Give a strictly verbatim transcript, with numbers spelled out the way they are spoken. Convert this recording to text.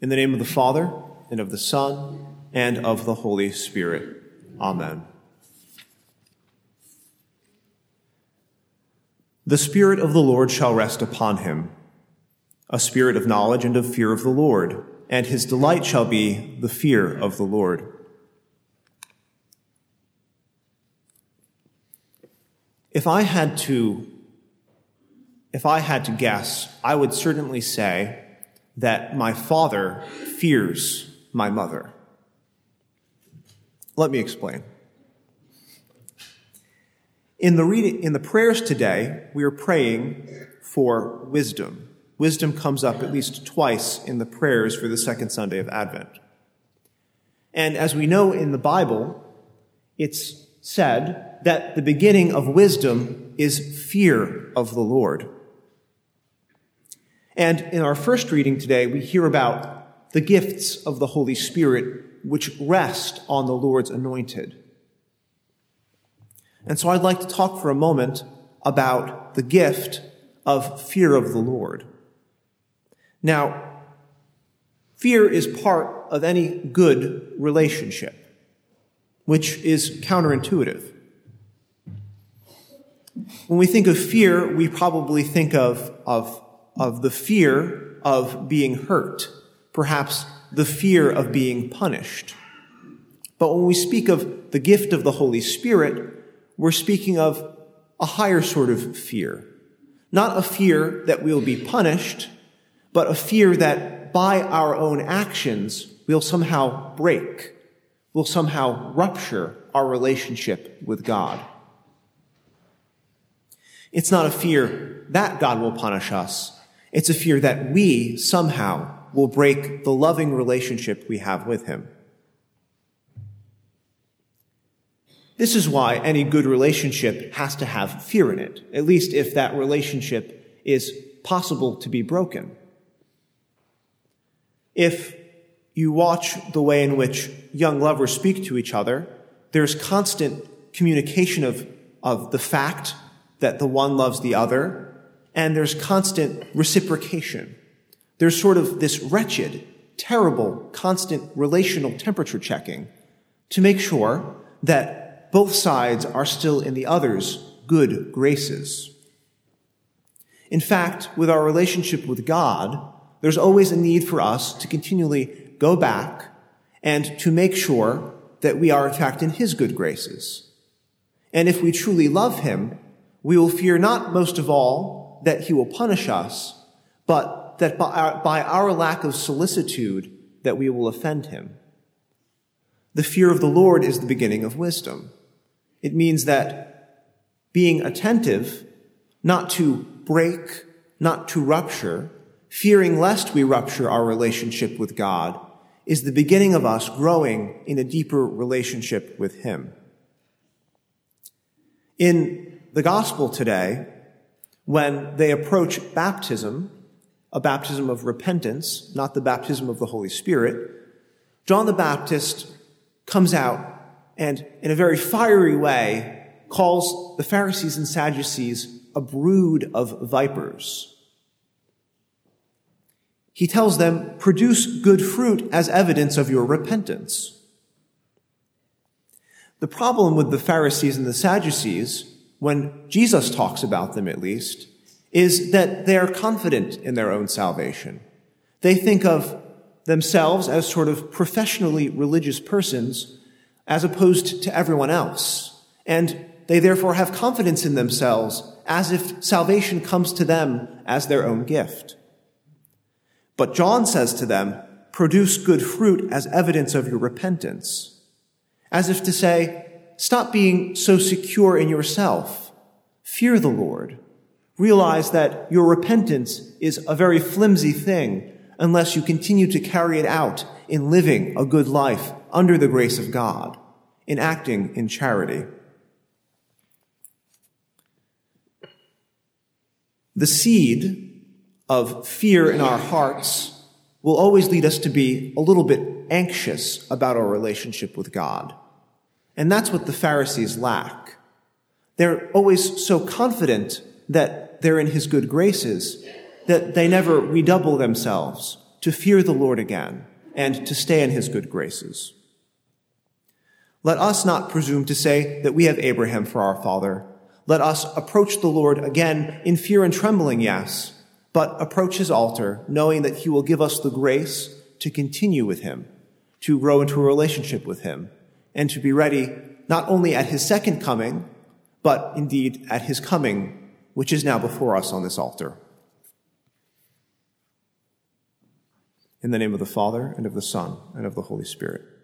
In the name of the Father, and of the Son, and of the Holy Spirit. Amen. The Spirit of the Lord shall rest upon him, a spirit of knowledge and of fear of the Lord, and his delight shall be the fear of the Lord. If I had to, if I had to guess, I would certainly say that my father fears my mother. Let me explain. In the reading, in the prayers today, we are praying for wisdom. Wisdom comes up at least twice in the prayers for the second Sunday of Advent. And as we know in the Bible, it's said that the beginning of wisdom is fear of the Lord. And in our first reading today, we hear about the gifts of the Holy Spirit which rest on the Lord's anointed. And so I'd like to talk for a moment about the gift of fear of the Lord. Now, fear is part of any good relationship, which is counterintuitive. When we think of fear, we probably think of, of, of the fear of being hurt, perhaps the fear of being punished. But when we speak of the gift of the Holy Spirit, we're speaking of a higher sort of fear. Not a fear that we'll be punished, but a fear that by our own actions, we'll somehow break, we'll somehow rupture our relationship with God. It's not a fear that God will punish us. It's a fear that we somehow will break the loving relationship we have with him. This is why any good relationship has to have fear in it, at least if that relationship is possible to be broken. If you watch the way in which young lovers speak to each other, there's constant communication of, of the fact that the one loves the other, and there's constant reciprocation. There's sort of this wretched, terrible, constant relational temperature checking to make sure that both sides are still in the other's good graces. In fact, with our relationship with God, there's always a need for us to continually go back and to make sure that we are, in fact, in his good graces. And if we truly love him, we will fear not most of all that he will punish us, but that by our, by our lack of solicitude that we will offend him. The fear of the Lord is the beginning of wisdom. It means that being attentive, not to break, not to rupture, fearing lest we rupture our relationship with God, is the beginning of us growing in a deeper relationship with him. In the gospel today, when they approach baptism, a baptism of repentance, not the baptism of the Holy Spirit, John the Baptist comes out and in a very fiery way calls the Pharisees and Sadducees a brood of vipers. He tells them, produce good fruit as evidence of your repentance. The problem with the Pharisees and the Sadducees, when Jesus talks about them at least, is that they are confident in their own salvation. They think of themselves as sort of professionally religious persons as opposed to everyone else. And they therefore have confidence in themselves as if salvation comes to them as their own gift. But John says to them, produce good fruit as evidence of your repentance. As if to say, stop being so secure in yourself. Fear the Lord. Realize that your repentance is a very flimsy thing unless you continue to carry it out in living a good life under the grace of God, in acting in charity. The seed of fear in our hearts will always lead us to be a little bit anxious about our relationship with God. And that's what the Pharisees lack. They're always so confident that they're in his good graces that they never redouble themselves to fear the Lord again and to stay in his good graces. Let us not presume to say that we have Abraham for our father. Let us approach the Lord again in fear and trembling, yes, but approach his altar, knowing that he will give us the grace to continue with him, to grow into a relationship with him, and to be ready not only at his second coming, but indeed at his coming, which is now before us on this altar. In the name of the Father, and of the Son, and of the Holy Spirit.